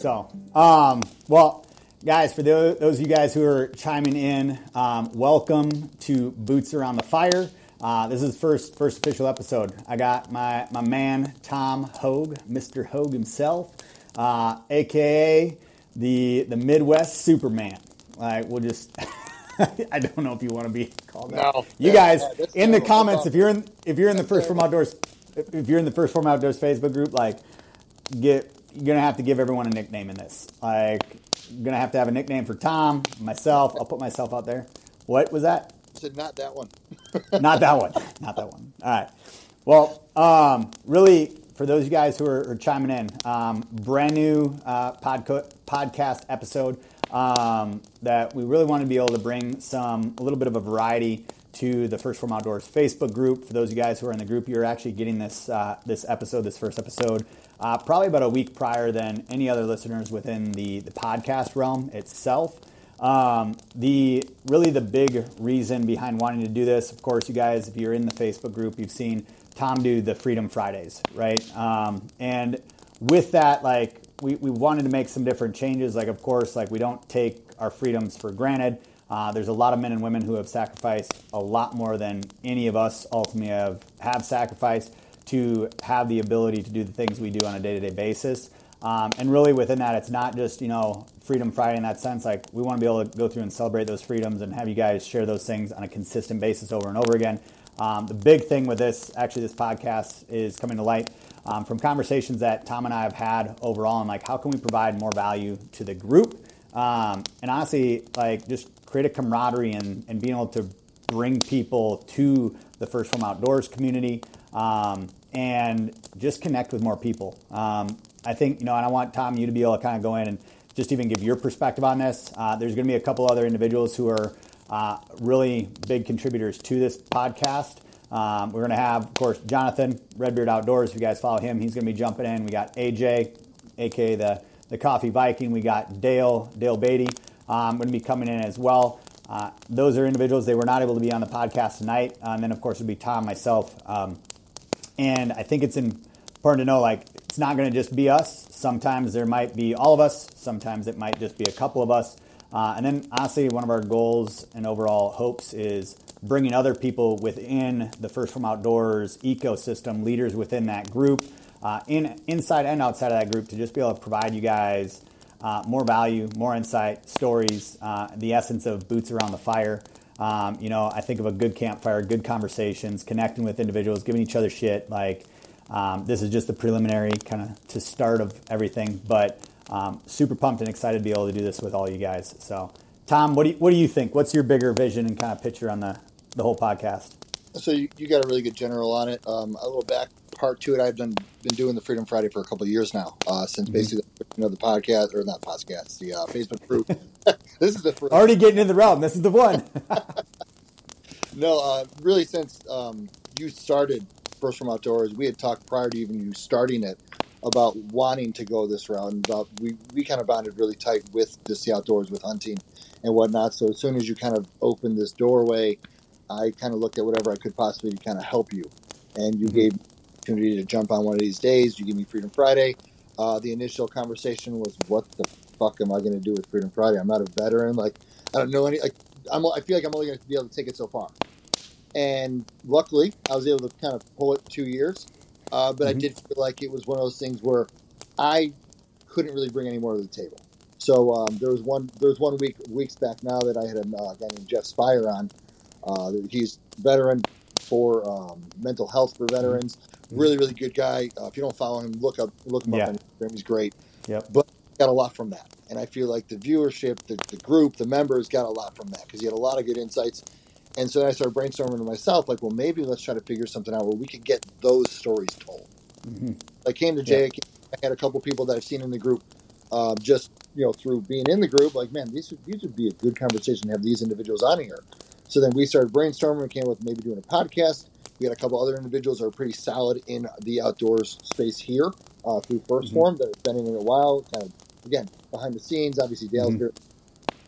So, well, guys, for those of you guys who are chiming in, welcome to Boots Around the Fire. This is first official episode. I got my man, Tom Hogue, Mr. Hogue himself, a.k.a. the Midwest Superman. Like, we'll just... I don't know if you want to be called that. No. You guys, in the comments, if you're in the First Form Outdoors, if you're in the First Form Outdoors Facebook group, like, you're gonna have to give everyone a nickname in this. Like, you're gonna have to have a nickname for Tom, myself. I'll put myself out there. What was that? I said not that one. Not that one. All right. Well, really, for those of you guys who are chiming in, brand new podcast episode. That we really want to be able to bring a little bit of a variety to the First Form Outdoors Facebook group. For those of you guys who are in the group, you're actually getting this first episode, probably about a week prior than any other listeners within the podcast realm itself. The big reason behind wanting to do this, of course, you guys, if you're in the Facebook group, you've seen Tom do the Freedom Fridays, right? And with that, like, we wanted to make some different changes. Like, of course, like, we don't take our freedoms for granted. There's a lot of men and women who have sacrificed a lot more than any of us ultimately have sacrificed to have the ability to do the things we do on a day-to-day basis. And really within that, it's not just, Freedom Friday in that sense. Like, we want to be able to go through and celebrate those freedoms and have you guys share those things on a consistent basis over and over again. The big thing with this podcast is coming to light from conversations that Tom and I have had overall, and like, how can we provide more value to the group? And honestly, like, just create a camaraderie and being able to bring people to the First Form Outdoors community, and just connect with more people. I think, and I want Tom, you to be able to kind of go in and just even give your perspective on this. There's going to be a couple other individuals who are really big contributors to this podcast. We're going to have, of course, Jonathan, Redbeard Outdoors. If you guys follow him, he's going to be jumping in. We got AJ, a.k.a. the Coffee Viking. We got Dale Beatty, going to be coming in as well. Those are individuals. They were not able to be on the podcast tonight. And then, of course, it'll be Tom, myself. And I think it's important to know, like, it's not going to just be us. Sometimes there might be all of us. Sometimes it might just be a couple of us. And then, honestly, one of our goals and overall hopes is bringing other people within the First Form Outdoors ecosystem, leaders within that group, inside and outside of that group, to just be able to provide you guys more value, more insight, stories, the essence of Boots Around the Fire. I think of a good campfire, good conversations, connecting with individuals, giving each other shit. Like, this is just the preliminary kind of to start of everything, but super pumped and excited to be able to do this with all you guys. So, Tom, what do you think? What's your bigger vision and kind of picture on the whole podcast? So you got a really good general on it. A little back part to it. I've been doing the Freedom Friday for a couple of years now, since basically the podcast, or not podcast, the Facebook group. This is the first. Already getting in the realm. This is the one. No, really, since you started First Form Outdoors, we had talked prior to even you starting it about wanting to go this route, and about we kind of bonded really tight with just the outdoors, with hunting and whatnot. So as soon as you kind of opened this doorway, I kind of looked at whatever I could possibly to kind of help you. And you gave me the opportunity to jump on one of these days. You gave me Freedom Friday. The initial conversation was, what the fuck am I going to do with Freedom Friday? I'm not a veteran. Like, I don't know any. Like, I feel like I'm only going to be able to take it so far. And luckily, I was able to kind of pull it 2 years. But I did feel like it was one of those things where I couldn't really bring any more to the table. So there was one weeks back now that I had a guy named Jeff Spire on. He's veteran for mental health for veterans. Really, really good guy. If you don't follow him, look him up on Instagram. He's great. Yep. But got a lot from that. And I feel like the viewership, the group, the members got a lot from that because he had a lot of good insights. And so I started brainstorming to myself, like, well, maybe let's try to figure something out where we could get those stories told. Mm-hmm. I came to Jay. I had a couple people that I've seen in the group, just, through being in the group, like, man, these would be a good conversation to have these individuals on here. So then we started brainstorming and came up with maybe doing a podcast. We had a couple other individuals that are pretty solid in the outdoors space here through First Form that have been in it a while. Kind of, again, behind the scenes, obviously Dale's here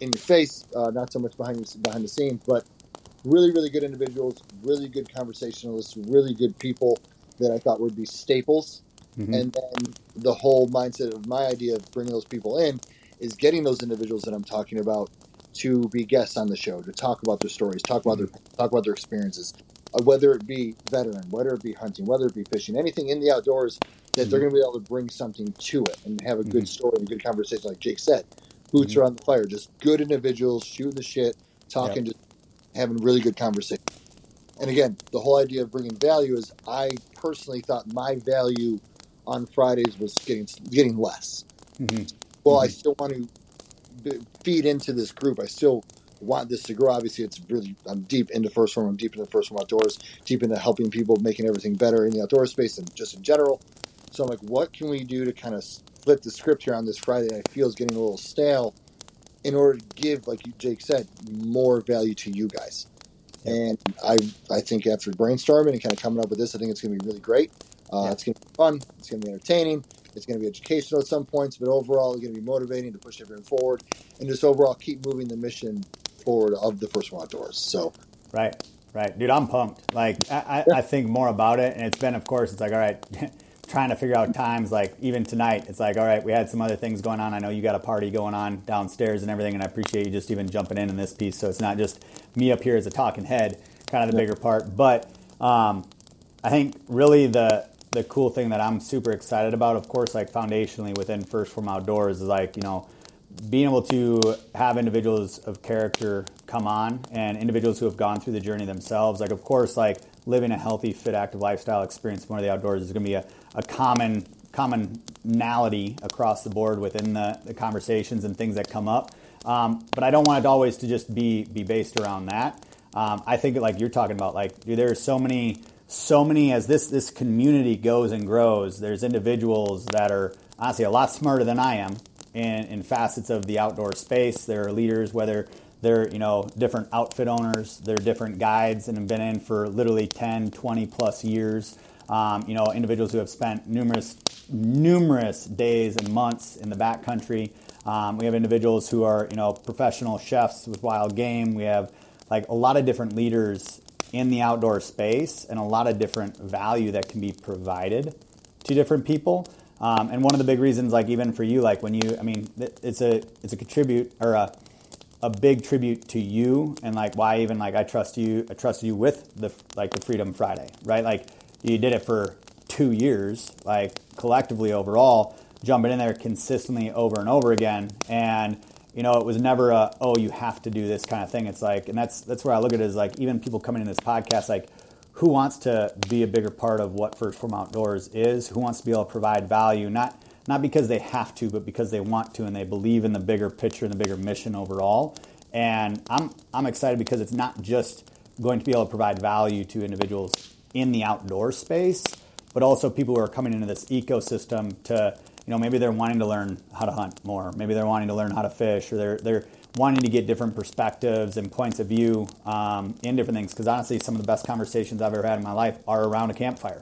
in your face, not so much behind the scenes, but really, really good individuals, really good conversationalists, really good people that I thought would be staples. And then the whole mindset of my idea of bringing those people in is getting those individuals that I'm talking about to be guests on the show, to talk about their stories, talk about their experiences, whether it be veteran, whether it be hunting, whether it be fishing, anything in the outdoors that they're going to be able to bring something to it and have a good story and a good conversation. Like Jake said, boots are on the fire, just good individuals shooting the shit, talking, just having really good conversation. And again, the whole idea of bringing value is I personally thought my value on Fridays was getting less. I still want to feed into this group. I still want this to grow. Obviously, I'm deep into First Form. I'm deep into First Form Outdoors, deep into helping people, making everything better in the outdoor space and just in general. So I'm like, what can we do to kind of flip the script here on this Friday that I feel is getting a little stale in order to give, like Jake said, more value to you guys? And I think after brainstorming and kind of coming up with this, I think it's going to be really great. It's going to be fun. It's going to be entertaining. It's going to be educational at some points, but overall, it's going to be motivating to push everyone forward and just overall keep moving the mission forward of the First Form Outdoors. So, right, dude, I'm pumped. Like I think more about it, and it's been, of course, it's like, all right, trying to figure out times. Like even tonight, it's like, all right, we had some other things going on. I know you got a party going on downstairs and everything, and I appreciate you just even jumping in this piece. So it's not just me up here as a talking head, kind of the bigger part. But I think really the cool thing that I'm super excited about, of course, like foundationally within First Form Outdoors is like, you know, being able to have individuals of character come on and individuals who have gone through the journey themselves. Like, of course, like living a healthy, fit, active lifestyle experience more of the outdoors is going to be a commonality across the board within the conversations and things that come up. But I don't want it always to just be based around that. I think like you're talking about, like, dude, there are so many as this community goes and grows, there's individuals that are honestly a lot smarter than I am in facets of the outdoor space. There are leaders, whether they're, you know, different outfit owners, they're different guides and have been in for literally 10, 20 plus years. You know, individuals who have spent numerous days and months in the backcountry. We have individuals who are, you know, professional chefs with wild game. We have like a lot of different leaders in the outdoor space and a lot of different value that can be provided to different people. And one of the big reasons, like even for you, like when you, I mean, it's a contribute or a big tribute to you and like why even like I trust you with the Freedom Friday, right? Like you did it for 2 years, like collectively overall, jumping in there consistently over and over again. And you know, it was never you have to do this kind of thing. It's like, and that's where I look at it is like, even people coming in this podcast, like who wants to be a bigger part of what First Form Outdoors is? Who wants to be able to provide value? Not because they have to, but because they want to and they believe in the bigger picture and the bigger mission overall. And I'm excited because it's not just going to be able to provide value to individuals in the outdoor space, but also people who are coming into this ecosystem to, you know, maybe they're wanting to learn how to hunt more. Maybe they're wanting to learn how to fish, or they're wanting to get different perspectives and points of view in different things. Because honestly, some of the best conversations I've ever had in my life are around a campfire,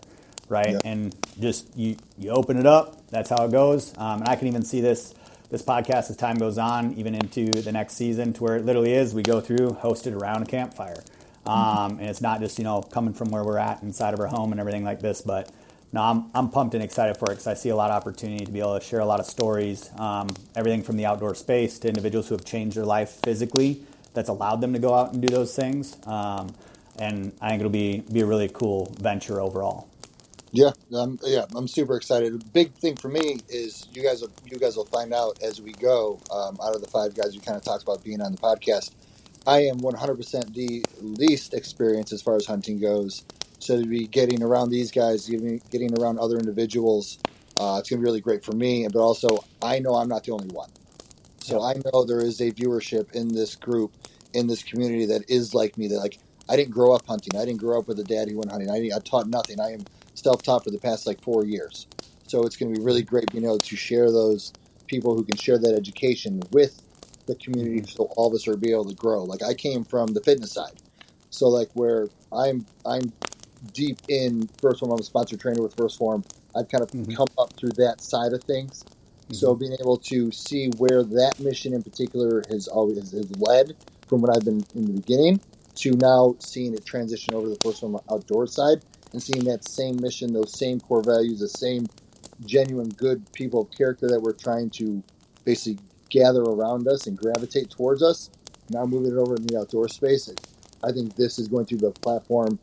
right? Yep. And just you open it up. That's how it goes. And I can even see this podcast as time goes on, even into the next season, to where it literally is we go through hosted around a campfire. And it's not just, you know, coming from where we're at inside of our home and everything like this, but no, I'm pumped and excited for it because I see a lot of opportunity to be able to share a lot of stories, everything from the outdoor space to individuals who have changed their life physically that's allowed them to go out and do those things. And I think it'll be a really cool venture overall. Yeah, I'm super excited. A big thing for me is you guys will find out as we go. Out of the five guys you kind of talked about being on the podcast, I am 100% the least experienced as far as hunting goes. So to be getting around these guys, getting around other individuals, it's going to be really great for me. But also, I know I'm not the only one. So I know there is a viewership in this group, in this community that is like me. That like I didn't grow up hunting. I didn't grow up with a dad who went hunting. I taught nothing. I am self-taught for the past 4 years. So it's going to be really great, you know, to share those people who can share that education with the community, so all of us are be able to grow. Like I came from the fitness side, so like where I'm deep in First Form. I'm a sponsored trainer with First Form. I've kind of come up through that side of things. So being able to see where that mission in particular has led from what I've been in the beginning to now seeing it transition over to the First Form Outdoor side and seeing that same mission, those same core values, the same genuine good people of character that we're trying to basically gather around us and gravitate towards us. Now moving it over in the outdoor space, I think this is going to be the platform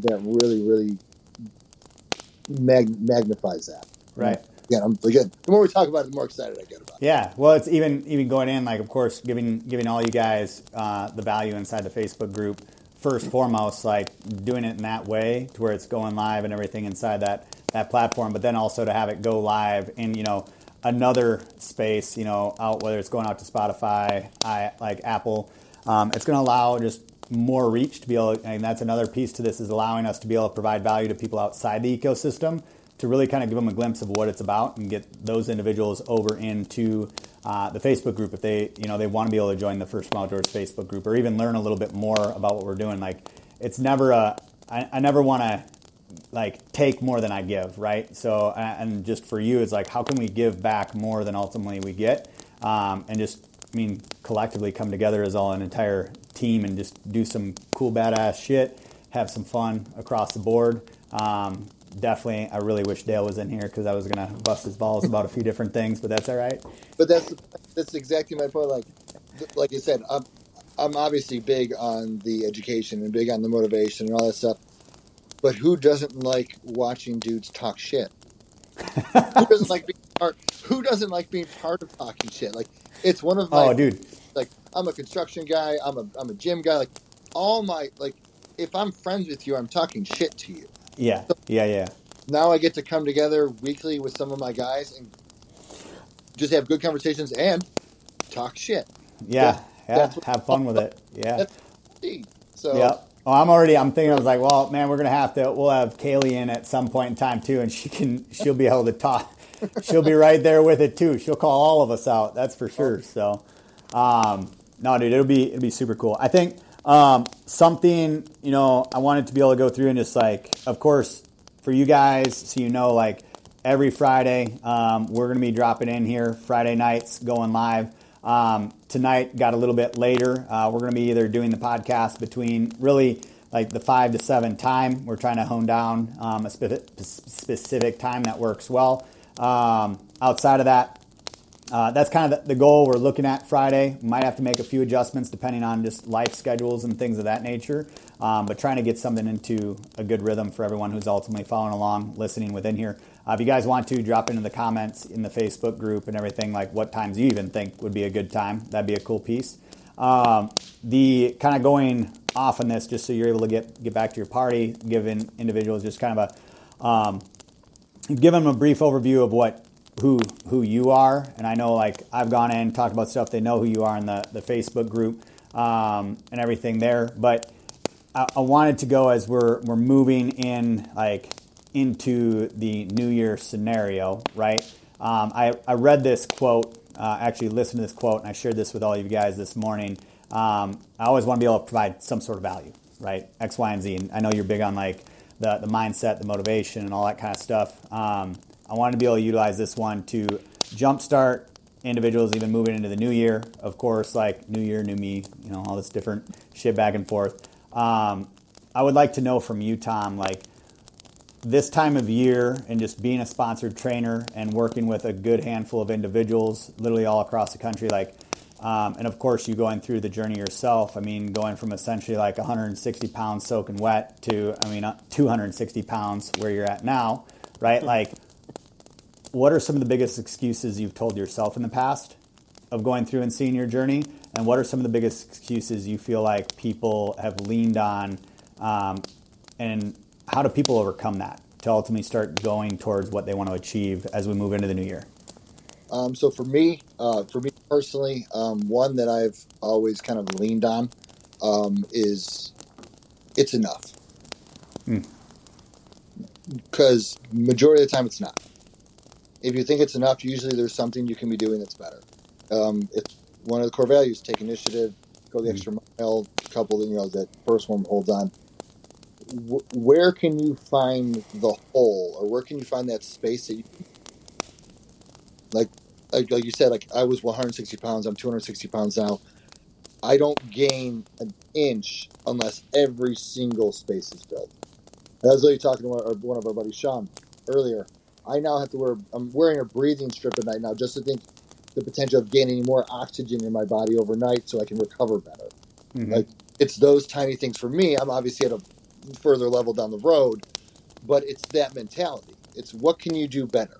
that really, really magnifies that. Right. Yeah, I'm good. The more we talk about it, the more excited I get about it. Yeah, well, it's even going in, like, of course, giving all you guys the value inside the Facebook group, first foremost, like, doing it in that way to where it's going live and everything inside that platform, but then also to have it go live in, you know, another space, you know, out, whether it's going out to Spotify, Apple. It's going to allow just more reach to be able, and that's another piece to this, is allowing us to be able to provide value to people outside the ecosystem, to really kind of give them a glimpse of what it's about and get those individuals over into the Facebook group if they, you know, they want to be able to join the First Form Outdoors Facebook group, or even learn a little bit more about what we're doing. Like, it's never I never want to, like, take more than I give, right? So, and just for you, it's like, how can we give back more than ultimately we get? And just, I mean, collectively come together as all an entire team and just do some cool, badass shit, have some fun across the board. Definitely, I really wish Dale was in here because I was going to bust his balls about a few different things, but that's all right. But that's exactly my point. Like you said, I'm obviously big on the education and big on the motivation and all that stuff, but who doesn't like watching dudes talk shit? Who doesn't like being part? Who doesn't like being part of talking shit? Like, it's one of my... Oh, dude. Like, I'm a construction guy. I'm a gym guy. Like, all my... Like, if I'm friends with you, I'm talking shit to you. Yeah, so yeah. Now I get to come together weekly with some of my guys and just have good conversations and talk shit. Yeah, have fun with it. Yeah. So. Yeah. Oh, I'm thinking, I was like, well, man, we'll have Kaylee in at some point in time too, and she'll be able to talk. She'll be right there with it too. She'll call all of us out, that's for sure. So, no, dude, it'll be super cool. I think. Something, you know, I wanted to be able to go through and just, like, of course, for you guys, so you know, like, every Friday, we're going to be dropping in here, Friday nights, going live. Tonight got a little bit later. We're going to be either doing the podcast between really, like, the 5 to 7 time. We're trying to hone down a specific time that works well. Outside of that, that's kind of the goal we're looking at Friday. Might have to make a few adjustments depending on just life schedules and things of that nature. But trying to get something into a good rhythm for everyone who's ultimately following along, listening within here. If you guys want to, drop into the comments in the Facebook group and everything, like what times you even think would be a good time. That'd be a cool piece. The kind of going off on this, just so you're able to get back to your party, giving individuals just kind of a, give them a brief overview of who you are. And I know, like, I've gone in, talked about stuff, they know who you are in the Facebook group and everything there. But I wanted to go, as we're moving in, like, into the New Year scenario, right? I read this quote, actually listened to this quote, and I shared this with all you guys this morning. I always want to be able to provide some sort of value, right? X, Y, and Z. And I know you're big on, like, the mindset, the motivation, and all that kind of stuff. I wanted to be able to utilize this one to jumpstart individuals even moving into the new year. Of course, like, new year, new me, you know, all this different shit back and forth. I would like to know from you, Tom, like, this time of year and just being a sponsored trainer and working with a good handful of individuals literally all across the country, like, and of course you going through the journey yourself. I mean, going from essentially like 160 pounds soaking wet to, 260 pounds where you're at now, right? Like, what are some of the biggest excuses you've told yourself in the past of going through and seeing your journey? And what are some of the biggest excuses you feel like people have leaned on? And how do people overcome that to ultimately start going towards what they want to achieve as we move into the new year? So for me personally, one that I've always kind of leaned on is it's enough. 'Cause majority of the time it's not. If you think it's enough, usually there's something you can be doing that's better. It's one of the core values: take initiative, go the extra mile. A couple, that first one holds on. Where can you find the hole, or where can you find that space that you like you said? Like, I was 160 pounds. I'm 260 pounds now. I don't gain an inch unless every single space is filled. That's what you're talking about. Or one of our buddies, Sean, earlier. I now have to wear, I'm wearing a breathing strip at night now just to think the potential of gaining more oxygen in my body overnight so I can recover better. Mm-hmm. Like, it's those tiny things for me. I'm obviously at a further level down the road, but it's that mentality. It's what can you do better?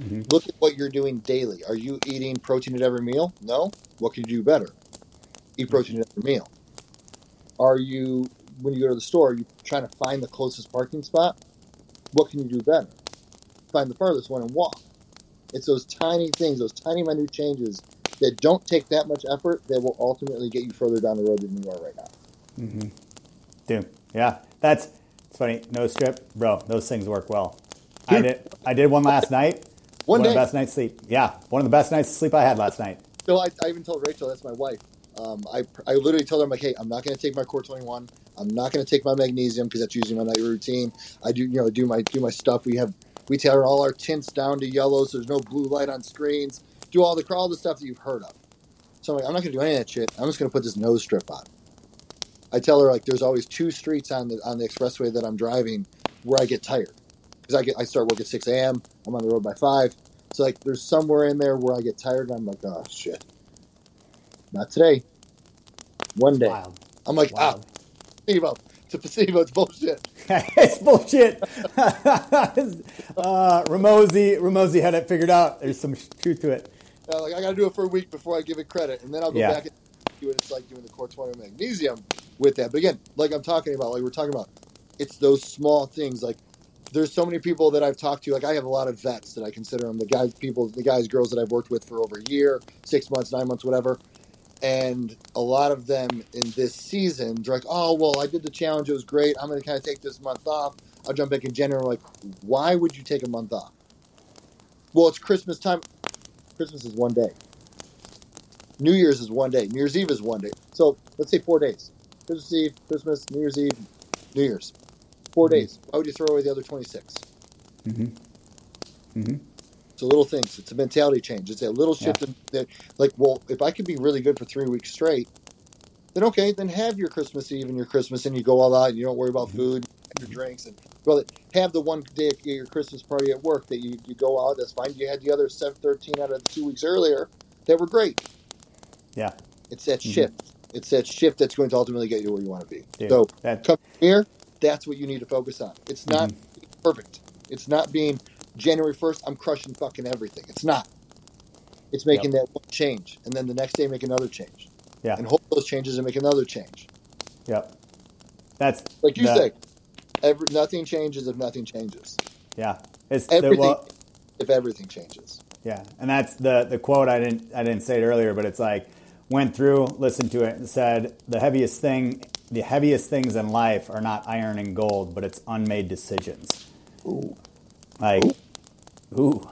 Mm-hmm. Look at what you're doing daily. Are you eating protein at every meal? No. What can you do better? Eat protein at every meal. Are you, when you go to the store, are you trying to find the closest parking spot? What can you do better? Find the furthest one and walk. It's those tiny things, those tiny minute changes that don't take that much effort that will ultimately get you further down the road than you are right now. Mm-hmm. Dude, yeah. It's funny. No strip, bro. Those things work well. Dude. I did one last night. One of the best night's sleep. Yeah, one of the best nights of sleep I had last night. So I even told Rachel, that's my wife. I literally told her, I'm like, hey, I'm not going to take my Core 21. I'm not going to take my magnesium because that's usually my night routine. I do, you know, do my stuff. We tailor all our tints down to yellow, so there's no blue light on screens. Do all the stuff that you've heard of. So I'm like, I'm not going to do any of that shit. I'm just going to put this nose strip on. I tell her, like, there's always two streets on the expressway that I'm driving where I get tired because I start work at 6 a.m. I'm on the road by 5. So like, there's somewhere in there where I get tired, and I'm like, oh shit. Not today. One day. Wild. I'm like, placebo. It's a placebo. It's bullshit. It's bullshit. Ramosi had it figured out. There's some truth to it. Like, I got to do it for a week before I give it credit. And then I'll go back and do it. It's like doing the Core 20 magnesium with that. But again, like I'm talking about, like we're talking about, it's those small things. Like there's so many people that I've talked to. Like I have a lot of vets that I consider them. The guys, girls that I've worked with for over a year, 6 months, 9 months, whatever. And a lot of them in this season, they're like, oh, well, I did the challenge. It was great. I'm going to kind of take this month off. I'll jump back in January. Like, why would you take a month off? Well, it's Christmas time. Christmas is one day. New Year's is one day. New Year's Eve is one day. So let's say 4 days. Christmas Eve, Christmas, New Year's Eve, New Year's. 4 days. Why would you throw away the other 26? Mm-hmm. Mm-hmm. It's a little things. It's a mentality change. It's a little shift that, like, well, if I could be really good for 3 weeks straight, then okay, then have your Christmas Eve and your Christmas, and you go all out, and you don't worry about food and your drinks, and well, have the one day at your Christmas party at work that you go out. That's fine. You had the other 7-13 out of the 2 weeks earlier that were great. Yeah, it's that shift. It's that shift that's going to ultimately get you where you want to be. Dude, so come here. That's what you need to focus on. It's not perfect. It's not being January 1st, I'm crushing fucking everything. It's not. It's making that one change. And then the next day, make another change. Yeah. And hold those changes and make another change. Yep. That's like you say, nothing changes if nothing changes. Yeah. It's everything if everything changes. Yeah. And that's the quote. I didn't say it earlier, but it's like, went through, listened to it, and said, the heaviest things in life are not iron and gold, but it's unmade decisions. Ooh. Like, Ooh.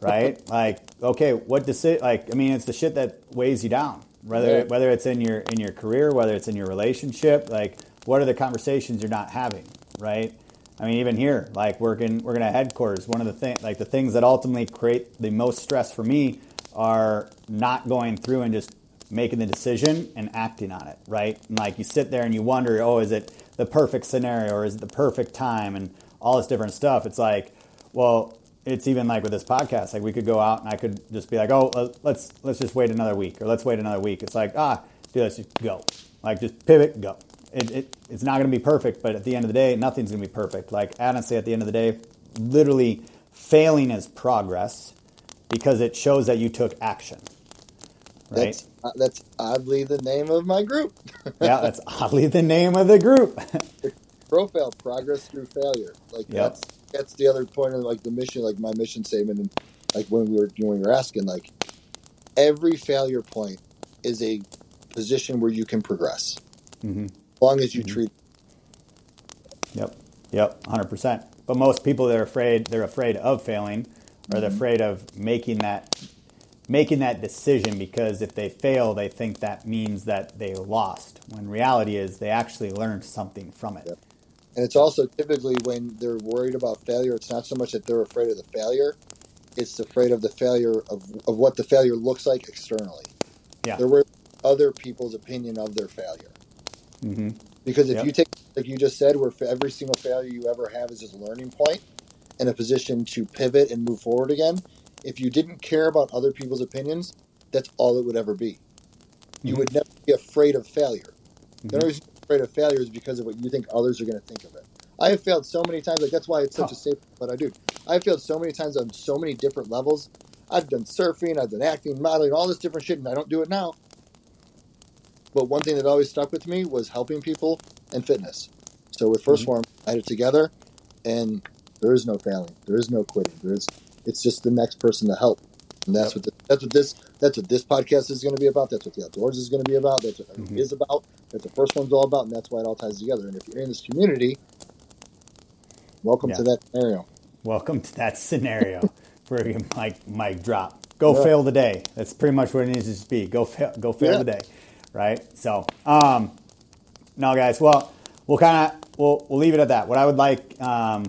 Right? Like, okay, what decision? Like, I mean, it's the shit that weighs you down. Whether it's in your career, whether it's in your relationship, like, what are the conversations you're not having? Right? I mean, even here, like, working at headquarters, one of the things, like, the things that ultimately create the most stress for me are not going through and just making the decision and acting on it. Right? And like, you sit there and you wonder, oh, is it the perfect scenario or is it the perfect time and all this different stuff. It's like, well, it's even like with this podcast, like we could go out and I could just be like, oh, let's just wait another week or let's wait another week. It's like, dude, let's just go. Like, just pivot, go. It's not going to be perfect, but at the end of the day, nothing's going to be perfect. Like, honestly, at the end of the day, literally failing is progress because it shows that you took action. Right? That's oddly the name of my group. Yeah, that's oddly the name of the group. Profile, progress through failure. Like that's the other point of like the mission, like my mission statement, and like when we were asking, like every failure point is a position where you can progress, as long as you treat. Yep, 100%. But most people they're afraid of failing, or they're afraid of making that decision because if they fail, they think that means that they lost. When reality is they actually learned something from it. Yep. And it's also typically when they're worried about failure, it's not so much that they're afraid of the failure, it's afraid of the failure of what the failure looks like externally. Yeah. They're worried about other people's opinion of their failure. Mm-hmm. Because if you take, like you just said, where every single failure you ever have is just a learning point, in a position to pivot and move forward again. If you didn't care about other people's opinions, that's all it would ever be. You would never be afraid of failure. The only reason you're afraid of failure is because of what you think others are going to think of it. I have failed so many times. Like, that's why it's such a safe, but I do. I have failed so many times on so many different levels. I've done surfing, I've done acting, modeling, all this different shit, and I don't do it now. But one thing that always stuck with me was helping people and fitness. So with First Form, I had it together, and there is no failing, there is no quitting. It's just the next person to help, and that's what this podcast is going to be about. That's what the outdoors is going to be about. That's what it is about. That's what the First Form's all about, and that's why it all ties together. And if you're in this community, welcome to that scenario. Welcome to that scenario. Brilliant, mic drop. Go fail the day. That's pretty much what it needs to be. Go fail the day, right? So, no, guys. Well, we'll leave it at that. What I would like all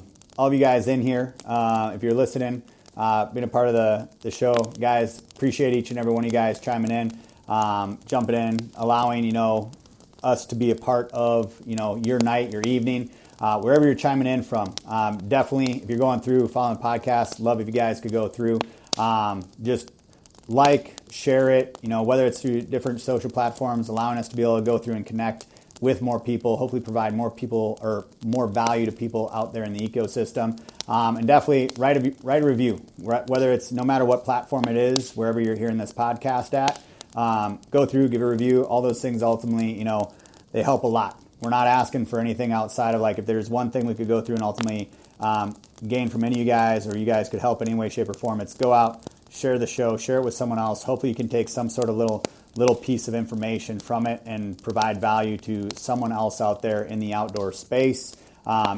of you guys in here, if you're listening, being a part of the show, guys, appreciate each and every one of you guys chiming in, jumping in, allowing us to be a part of your night, your evening. Wherever you're chiming in from, definitely if you're going through following the podcast, love if you guys could go through, just share it, whether it's through different social platforms, allowing us to be able to go through and connect with more people, hopefully provide more people or more value to people out there in the ecosystem. And definitely write a review, whether it's no matter what platform it is, wherever you're hearing this podcast at, go through, give a review, all those things ultimately, they help a lot. We're not asking for anything outside of if there's one thing we could go through and ultimately gain from any of you guys, or you guys could help in any way, shape, or form. It's go out, share the show, share it with someone else. Hopefully you can take some sort of little piece of information from it and provide value to someone else out there in the outdoor space,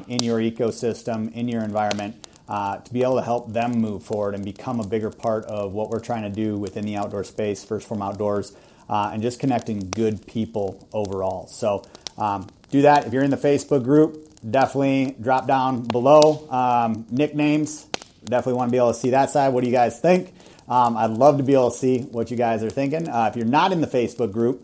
in your ecosystem, in your environment, to be able to help them move forward and become a bigger part of what we're trying to do within the outdoor space, First Form Outdoors, and just connecting good people overall. So, do that. If you're in the Facebook group, definitely drop down below. Nicknames, definitely want to be able to see that side. What do you guys think? I'd love to be able to see what you guys are thinking. If you're not in the Facebook group,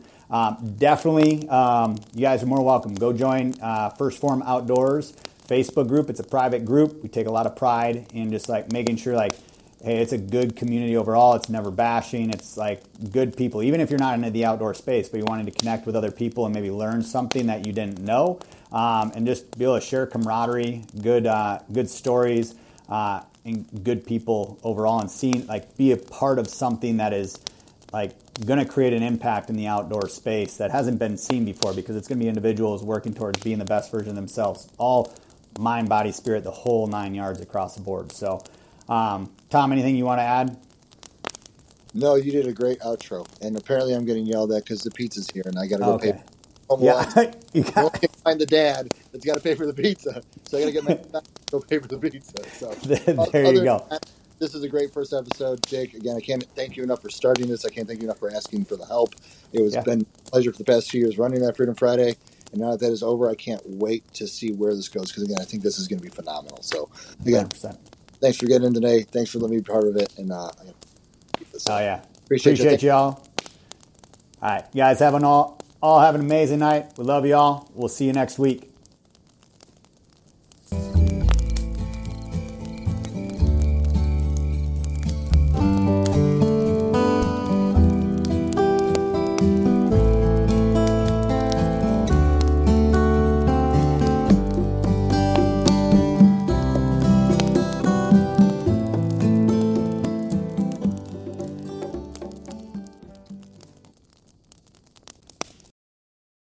definitely, you guys are more welcome. Go join First Form Outdoors Facebook group. It's a private group. We take a lot of pride in just making sure hey, it's a good community overall. It's never bashing. It's good people. Even if you're not into the outdoor space, but you wanted to connect with other people and maybe learn something that you didn't know, and just be able to share camaraderie, good stories, and good people overall, and seeing be a part of something that is going to create an impact in the outdoor space that hasn't been seen before, because it's going to be individuals working towards being the best version of themselves, all mind, body, spirit, the whole 9 yards across the board. So. Tom, anything you want to add? No, you did a great outro, and apparently I'm getting yelled at because the pizza's here, and I got to go pay. You can't find the dad that's got to pay for the pizza, so I got to get my dad to go pay for the pizza. So there you go. That, this is a great first episode, Jake. Again, I can't thank you enough for starting this. I can't thank you enough for asking for the help. It's been a pleasure for the past 2 years running that Freedom Friday. And now that that is over, I can't wait to see where this goes, because again, I think this is going to be phenomenal. So again. 100%. Thanks for getting in today. Thanks for letting me be part of it. And Appreciate y'all. All right, guys, have an amazing night. We love y'all. We'll see you next week.